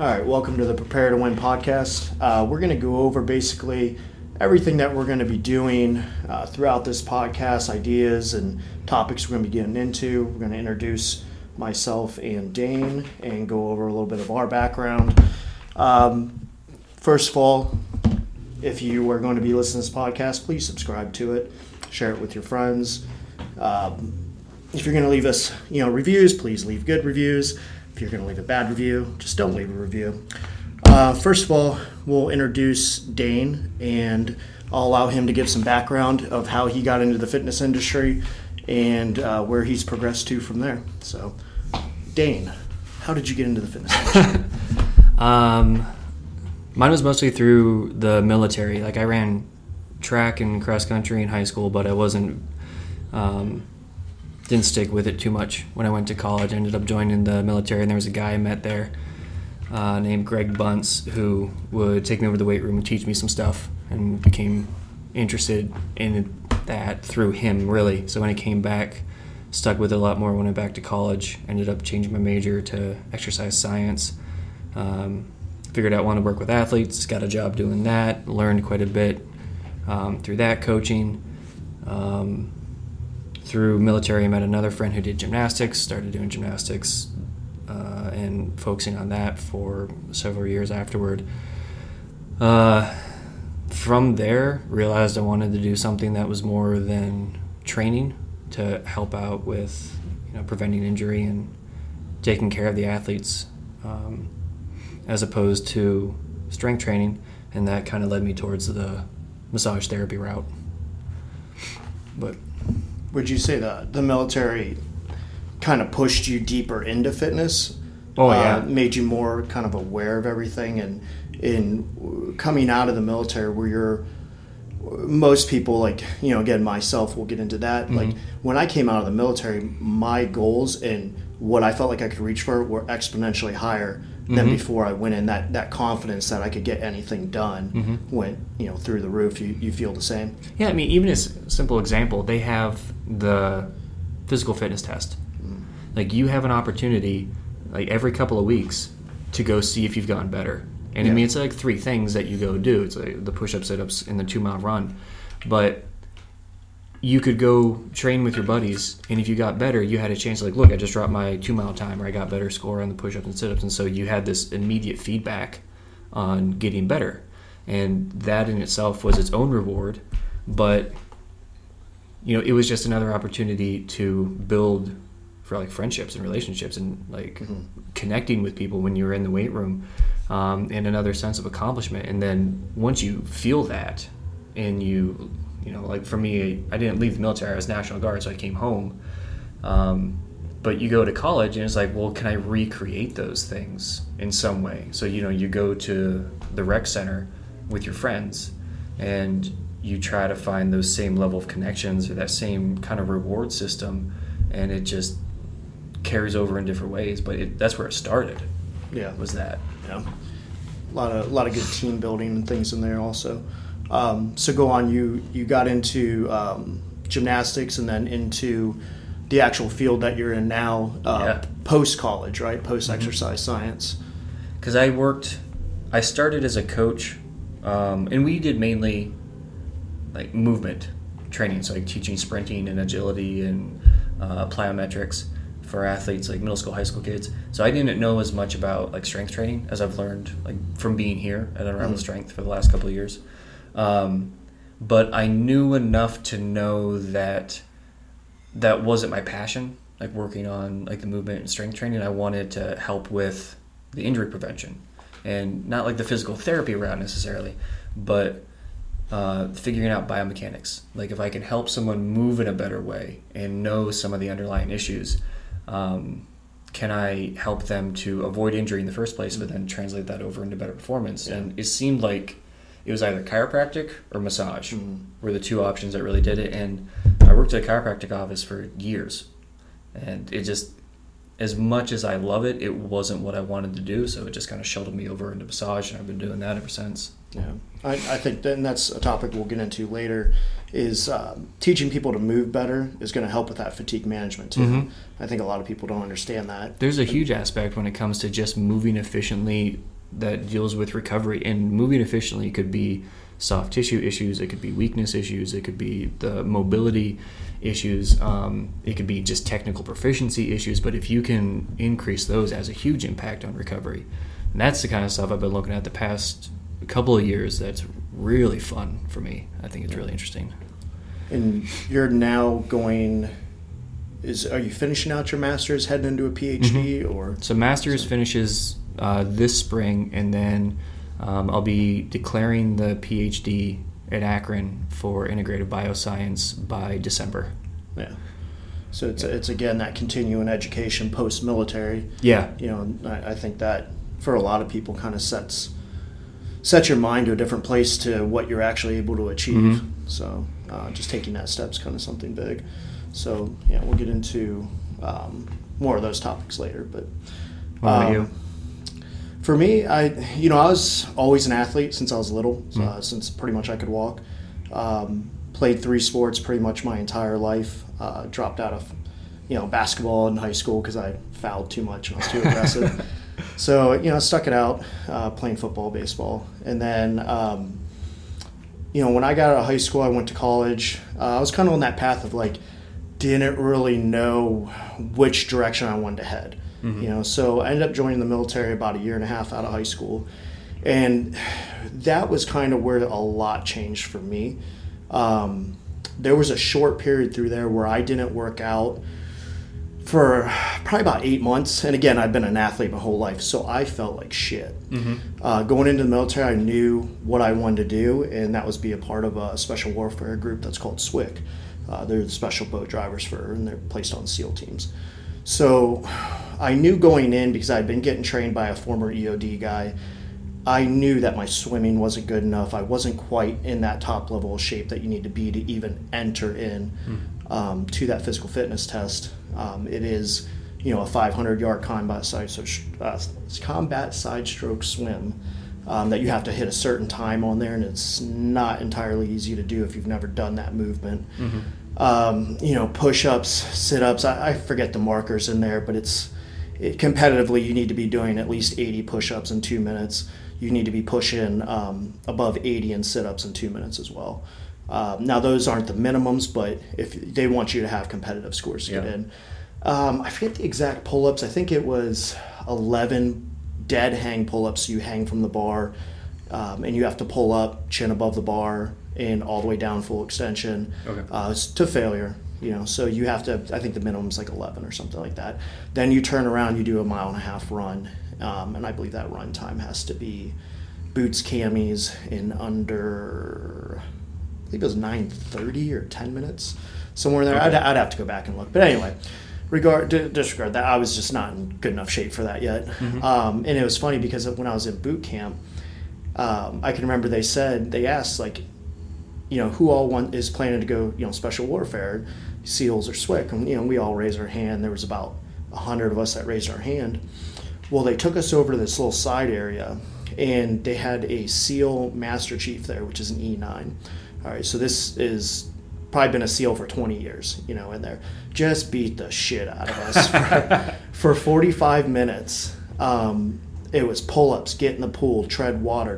All right, welcome to the Prepare to Win podcast. We're going to go over basically everything that we're going to be doing throughout this podcast, ideas and topics we're going to be getting into. We're going to introduce myself and Dane and go over a little bit of our background. First of all, if you are going to be listening to this podcast, please subscribe to it, share it with your friends. If you're going to leave us, reviews, please leave good reviews. If you're going to leave a bad review, just don't leave a review. First of all, we'll introduce Dane, and I'll allow him to give some background of how he got into the fitness industry and where he's progressed to from there. So, Dane, how did you get into the fitness industry? Mine was mostly through the military. Like, I ran track and cross country in high school, but I wasn't... didn't stick with it too much. When I went to college, I ended up joining the military, and there was a guy I met there named Greg Bunce, who would take me over to the weight room and teach me some stuff, and became interested in that through him, really. So when I came back, stuck with it a lot more. When I went back to college, ended up changing my major to exercise science. Figured out I want to work with athletes, got a job doing that, learned quite a bit through that coaching. Through military, I met another friend who did gymnastics, started doing gymnastics and focusing on that for several years afterward. From there, realized I wanted to do something that was more than training, to help out with preventing injury and taking care of the athletes, as opposed to strength training, and that kind of led me towards the massage therapy route. But... would you say that the military kind of pushed you deeper into fitness? Oh, yeah. Made you more kind of aware of everything? And in coming out of the military, where you're, most people, like, again, myself, will get into that. Mm-hmm. Like, when I came out of the military, my goals and what I felt like I could reach for were exponentially higher than before I went in. That confidence that I could get anything done went through the roof. You feel the same? Yeah, I mean, even as a simple example, they have the physical fitness test. Like, you have an opportunity, like, every couple of weeks to go see if you've gotten better. And I mean, it's like three things that you go do. It's like the push-ups, sit-ups, and the 2-mile run. But you could go train with your buddies, and if you got better, you had a chance to, like, look, I just dropped my 2-mile time, or I got better score on the push-ups and sit-ups. And so you had this immediate feedback on getting better. And that in itself was its own reward. But, it was just another opportunity to build for, like, friendships and relationships and, like, connecting with people when you were in the weight room, and another sense of accomplishment. And then once you feel that, and you... like, for me, I didn't leave the military. I was National Guard, so I came home. But you go to college, and it's like, well, can I recreate those things in some way? So, you go to the rec center with your friends, and you try to find those same level of connections or that same kind of reward system, and it just carries over in different ways. But that's where it started. Yeah, was that. Yeah, a lot of good team building and things in there also. So go on, you got into gymnastics and then into the actual field that you're in now, post-college, right? Post-exercise science. Because I started as a coach, and we did mainly, like, movement training, so, like, teaching sprinting and agility and plyometrics for athletes, like middle school, high school kids. So I didn't know as much about, like, strength training as I've learned, like, from being here at Unrivaled Strength for the last couple of years. But I knew enough to know that wasn't my passion, like, working on, like, the movement and strength training. I wanted to help with the injury prevention, and not, like, the physical therapy route necessarily, but figuring out biomechanics. Like, if I can help someone move in a better way and know some of the underlying issues, can I help them to avoid injury in the first place, but then translate that over into better performance? Yeah. And it seemed like it was either chiropractic or massage were the two options that really did it. And I worked at a chiropractic office for years. And it just, as much as I love it, it wasn't what I wanted to do. So it just kind of shuttled me over into massage, and I've been doing that ever since. Yeah, I think that's a topic we'll get into later is teaching people to move better is going to help with that fatigue management too. Mm-hmm. I think a lot of people don't understand that. There's a huge aspect when it comes to just moving efficiently that deals with recovery, and moving efficiently could be soft tissue issues, it could be weakness issues, it could be the mobility issues, it could be just technical proficiency issues, but if you can increase those, it has a huge impact on recovery. And that's the kind of stuff I've been looking at the past couple of years that's really fun for me. I think it's really interesting. And you're now going, are you finishing out your master's, heading into a PhD? Mm-hmm. Or so master's finishes this spring, and then I'll be declaring the PhD at Akron for integrative bioscience by December. Yeah. So it's again, that continuing education post-military. Yeah. You know, I think that for a lot of people kind of set your mind to a different place to what you're actually able to achieve. Mm-hmm. So just taking that step's kind of something big. So yeah, we'll get into more of those topics later. But what about you? For me, I was always an athlete since I was little, since pretty much I could walk. Played three sports pretty much my entire life. Dropped out of basketball in high school because I fouled too much and I was too aggressive. So, stuck it out, playing football, baseball. And then, when I got out of high school, I went to college. I was kind of on that path of, didn't really know which direction I wanted to head. Mm-hmm. So I ended up joining the military about a year and a half out of high school. And that was kind of where a lot changed for me. There was a short period through there where I didn't work out for probably about 8 months. And again, I've been an athlete my whole life, so I felt like shit. Mm-hmm. Going into the military, I knew what I wanted to do, and that was be a part of a special warfare group that's called SWCC. They're the special boat drivers and they're placed on SEAL teams. So I knew going in, because I'd been getting trained by a former EOD guy, I knew that my swimming wasn't good enough. I wasn't quite in that top level of shape that you need to be to even enter in to that physical fitness test. It is, a 500-yard combat side stroke swim that you have to hit a certain time on there, and it's not entirely easy to do if you've never done that movement. Mm-hmm. Push-ups, sit-ups, I forget the markers in there, but competitively you need to be doing at least 80 push-ups in 2 minutes. You need to be pushing above 80 in sit-ups in 2 minutes as well. Now those aren't the minimums, but if they want you to have competitive scores to get in. I forget the exact pull-ups. I think it was 11 dead hang pull-ups. You hang from the bar, and you have to pull up, chin above the bar, and all the way down full extension. Okay. To failure. So you have to, I think the minimum is 11 or something like that. Then you turn around, you do a 1.5 mile run, and I believe that run time has to be boots, camis in under, I believe it was 9:30 or 10 minutes, somewhere in there. Okay. I'd have to go back and look. But anyway, disregard that. I was just not in good enough shape for that yet. Mm-hmm. And it was funny because when I was in boot camp, I can remember they asked, who all is planning to go, special warfare, SEALs or SWCC? And, we all raised our hand. There was about 100 of us that raised our hand. Well, they took us over to this little side area, and they had a SEAL Master Chief there, which is an E9. All right, so this is probably been a SEAL for 20 years, in there. Just beat the shit out of us for 45 minutes. It was pull-ups, get in the pool, tread water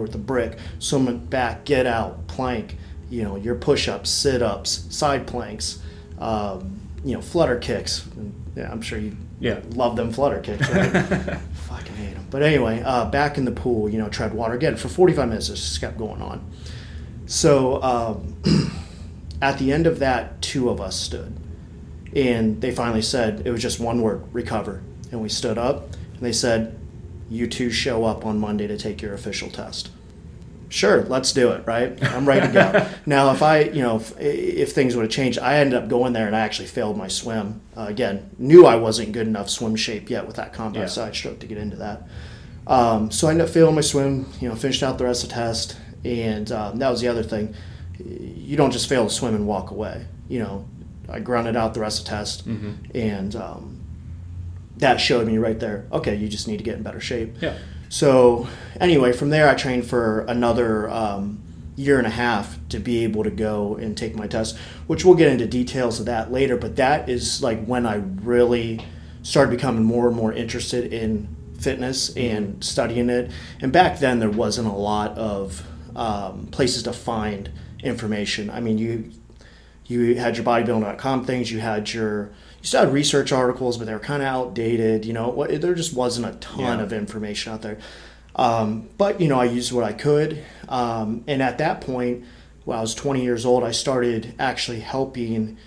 with a brick, swim back, get out, plank, your push-ups, sit-ups, side planks, flutter kicks. And, I'm sure you love them flutter kicks, right? Fucking hate them. But anyway, back in the pool, tread water again. For 45 minutes, it just kept going on. So at the end of that, two of us stood. And they finally said, it was just one word, recover. And we stood up, and they said, you two show up on Monday to take your official test. Sure, let's do it, right? I'm ready to go. Now, if I, if things would have changed, I ended up going there and I actually failed my swim. Again, knew I wasn't good enough swim shape yet with that combat side stroke to get into that. So I ended up failing my swim, finished out the rest of the test. And that was the other thing. You don't just fail to swim and walk away. I grunted out the rest of the test. Mm-hmm. And that showed me right there, okay, you just need to get in better shape. Yeah. So anyway, from there I trained for another year and a half to be able to go and take my test, which we'll get into details of that later. But that is like when I really started becoming more and more interested in fitness and studying it. And back then there wasn't a lot of places to find information. I mean, you had your bodybuilding.com things, you still had research articles, but they were kind of outdated. You know, there just wasn't a ton of information out there. But, you know, I used what I could. And at that point, when I was 20 years old, I started actually helping,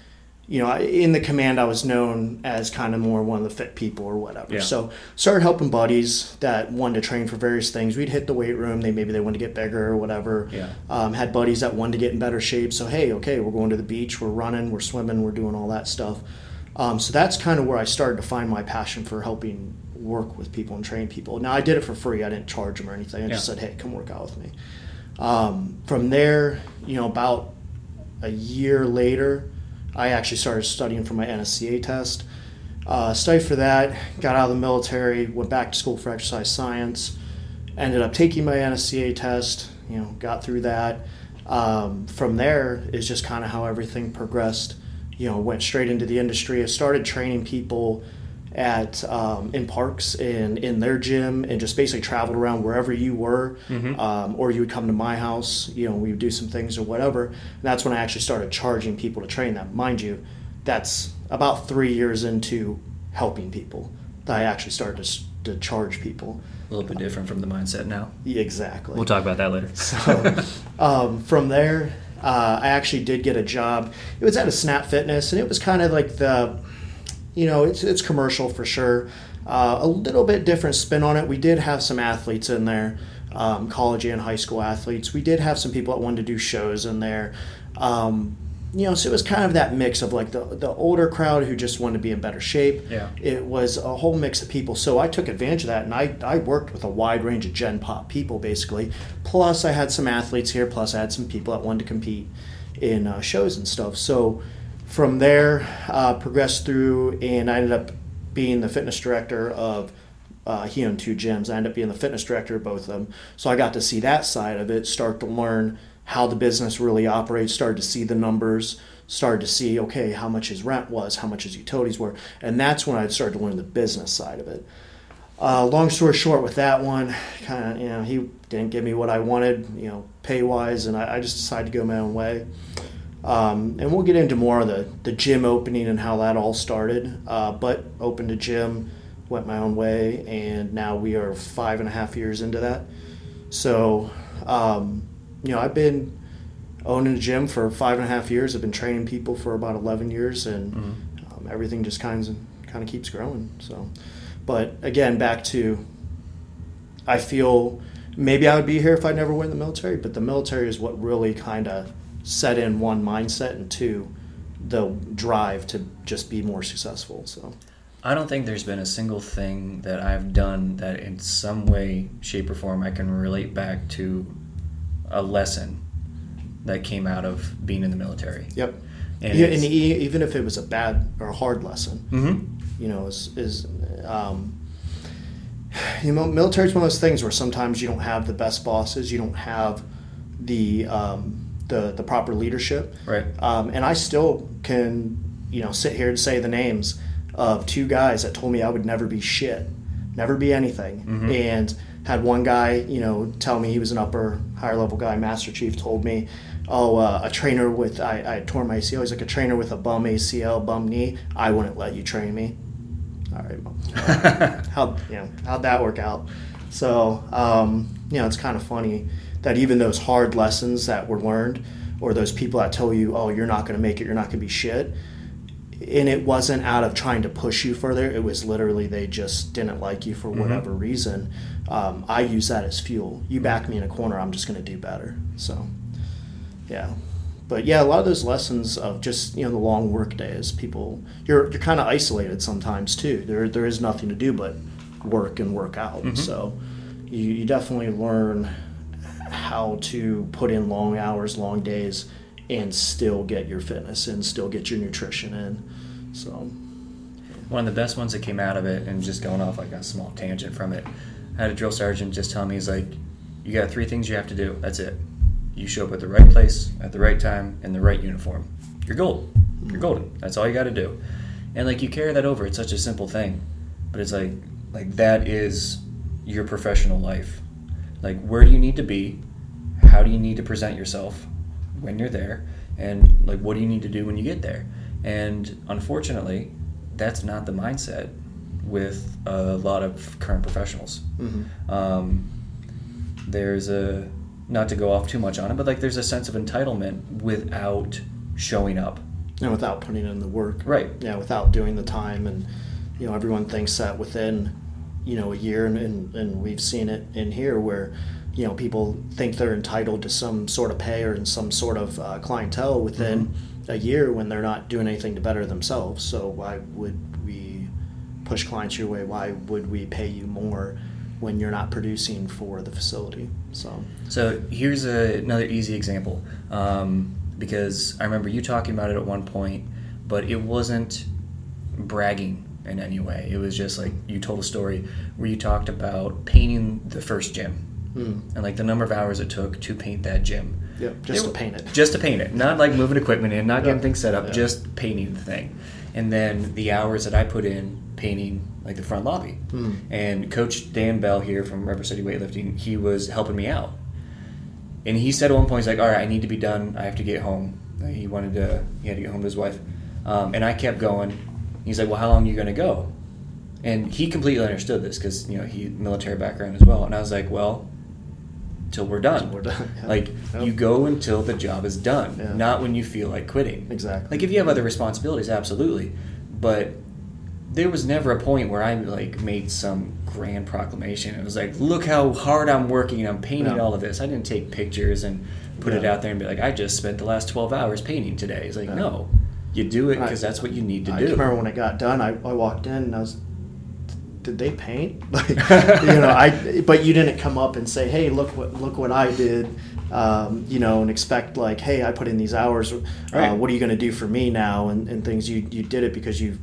you know, in the command, I was known as kind of more one of the fit people or whatever. Yeah. So started helping buddies that wanted to train for various things. We'd hit the weight room. Maybe they wanted to get bigger or whatever. Yeah. Had buddies that wanted to get in better shape. So, hey, okay, we're going to the beach, we're running, we're swimming, we're doing all that stuff. So that's kind of where I started to find my passion for helping work with people and train people. Now, I did it for free. I didn't charge them or anything. I just said, hey, come work out with me. From there, you know, about a year later, I actually started studying for my NSCA test. Studied for that, got out of the military, went back to school for exercise science, ended up taking my NSCA test, you know, got through that. From there is just kind of how everything progressed. You know, went straight into the industry. I started training people at in parks and in their gym, and just basically traveled around wherever you were, or you would come to my house. You know, we would do some things or whatever. And that's when I actually started charging people to train them. Mind you, that's about 3 years into helping people that I actually started to charge people. A little bit different from the mindset now. Exactly. We'll talk about that later. So from there, I actually did get a job. It was at a Snap Fitness, and it was kind of like the, you know, it's commercial for sure. A little bit different spin on it. We did have some athletes in there, college and high school athletes. We did have some people that wanted to do shows in there. You know, so it was kind of that mix of like the older crowd who just wanted to be in better shape. Yeah. It was a whole mix of people. So I took advantage of that, and I worked with a wide range of Gen Pop people basically. Plus I had some athletes here, plus I had some people that wanted to compete in shows and stuff. So from there, progressed through, and I ended up being the fitness director of he owned two gyms. I ended up being the fitness director of both of them. So I got to see that side of it, start to learn how the business really operates, started to see the numbers, started to see, okay, how much his rent was, how much his utilities were. And that's when I started to learn the business side of it. Long story short with that one, kind of, you know, he didn't give me what I wanted, you know, pay-wise, and I just decided to go my own way. And we'll get into more of the gym opening and how that all started. But opened a gym, went my own way, and now we are 5.5 years into that. So... you know, I've been owning a gym for 5.5 years. I've been training people for about 11 years, and everything just kind of keeps growing. So, but again, back to, I feel maybe I would be here if I never went in the military, but the military is what really kind of set in, one, mindset, and two, the drive to just be more successful. So I don't think there's been a single thing that I've done that in some way, shape, or form I can relate back to a lesson that came out of being in the military. Yep. And even if it was a bad or a hard lesson, you know, you know, military's one of those things where sometimes you don't have the best bosses, you don't have the proper leadership. Right. And I still can, you know, sit here and say the names of two guys that told me I would never be shit, never be anything. And had one guy, you know, tell me, he was an upper, higher level guy, Master Chief, told me, a trainer with, I tore my ACL. He's like, a trainer with a bum ACL, bum knee, I wouldn't let you train me. All right, well, how'd that work out? So, you know, it's kind of funny that even those hard lessons that were learned, or those people that tell you, oh, you're not going to make it, you're not going to be shit. And it wasn't out of trying to push you further. It was literally they just didn't like you for whatever reason. I use that as fuel. You back me in a corner, I'm just going to do better. So, yeah. But, yeah, a lot of those lessons of just, you know, the long work days, people, you're kind of isolated sometimes too. There is nothing to do but work and work out. So you definitely learn how to put in long hours, long days, and still get your fitness and still get your nutrition in. So one of the best ones that came out of it, and just going off like a small tangent from it, I had a drill sergeant just tell me, he's like, you got 3 things you have to do, that's it. you show up at the right place, at the right time, in the right uniform. You're gold. You're golden. That's all you got to do. And, like, you carry that over. It's such a simple thing. But it's like that is your professional life. Like, where do you need to be? How do you need to present yourself when you're there? And, like, what do you need to do when you get there? And, unfortunately, that's not the mindset with a lot of current professionals. Mm-hmm. There's a, not to go off too much on it, but, like, there's a sense of entitlement without showing up. And without putting in the work. Right. Yeah, without doing the time. And, you know, everyone thinks that within, you know, a year, and we've seen it in here where, you know, people think they're entitled to some sort of pay or some sort of clientele within mm-hmm. a year when they're not doing anything to better themselves. So why would we push clients your way? Why would we pay you more when you're not producing for the facility? So here's another easy example. Because I remember you talking about it at one point, but it wasn't bragging in any way. It was just like you told a story where you talked about painting the first gym and like the number of hours it took to paint that gym. Yep, just to paint it. Not like moving equipment in, not getting things set up, just painting the thing. And then the hours that I put in painting like the front lobby. And Coach Dan Bell here from River City Weightlifting, he was helping me out. And he said at one point, he's like, all right, I need to be done. I have to get home. He had to get home to his wife. And I kept going. He's like, well, how long are you going to go? And he completely understood this because, you know, he military background as well. And I was like, well, till we're done. Yeah. Like, you go until the job is done, not when you feel like quitting. Exactly. Like, if you have other responsibilities, absolutely. But there was never a point where I, like, made some grand proclamation. It was like, look how hard I'm working. I'm painting all of this. I didn't take pictures and put it out there and be like, I just spent the last 12 hours painting today. It's like, no, you do it because that's what you need to do. I remember when it got done, I walked in and I was, did they paint? Like, you know, but you didn't come up and say, hey, look what I did, you know, and expect like, hey, I put in these hours. What are you going to do for me now? And things. You did it because you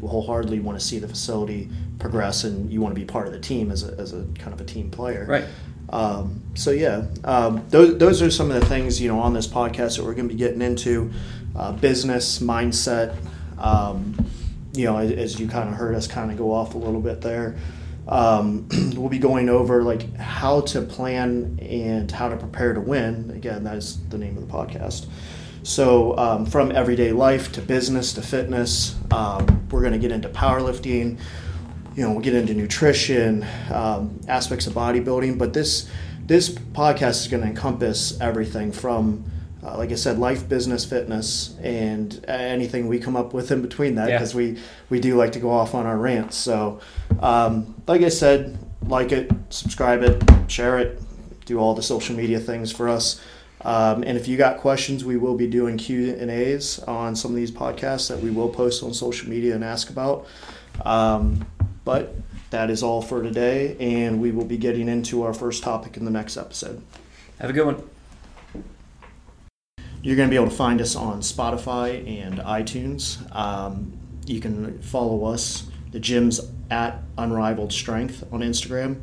wholeheartedly want to see the facility progress and you want to be part of the team as a kind of a team player. Right. Those are some of the things, you know, on this podcast that we're going to be getting into, business mindset. You know, as you kind of heard us kind of go off a little bit there, we'll be going over like how to plan and how to prepare to win. Again, that is the name of the podcast. So from everyday life to business to fitness, we're going to get into powerlifting. You know, we'll get into nutrition, aspects of bodybuilding. But this podcast is going to encompass everything from, like I said, life, business, fitness, and anything we come up with in between that, because we do like to go off on our rants. So, like I said, like it, subscribe it, share it, do all the social media things for us. And if you got questions, we will be doing Q&As on some of these podcasts that we will post on social media and ask about. But that is all for today, and we will be getting into our first topic in the next episode. Have a good one. You're going to be able to find us on Spotify and iTunes. You can follow us. The gym's at Unrivaled Strength on Instagram.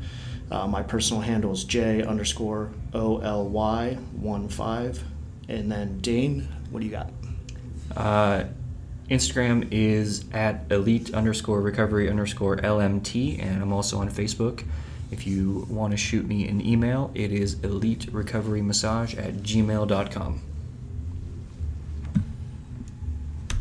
My personal handle is J_OLY15. And then Dane, what do you got? Instagram is at elite_recovery_LMT. And I'm also on Facebook. If you want to shoot me an email, it is eliterecoverymassage@gmail.com.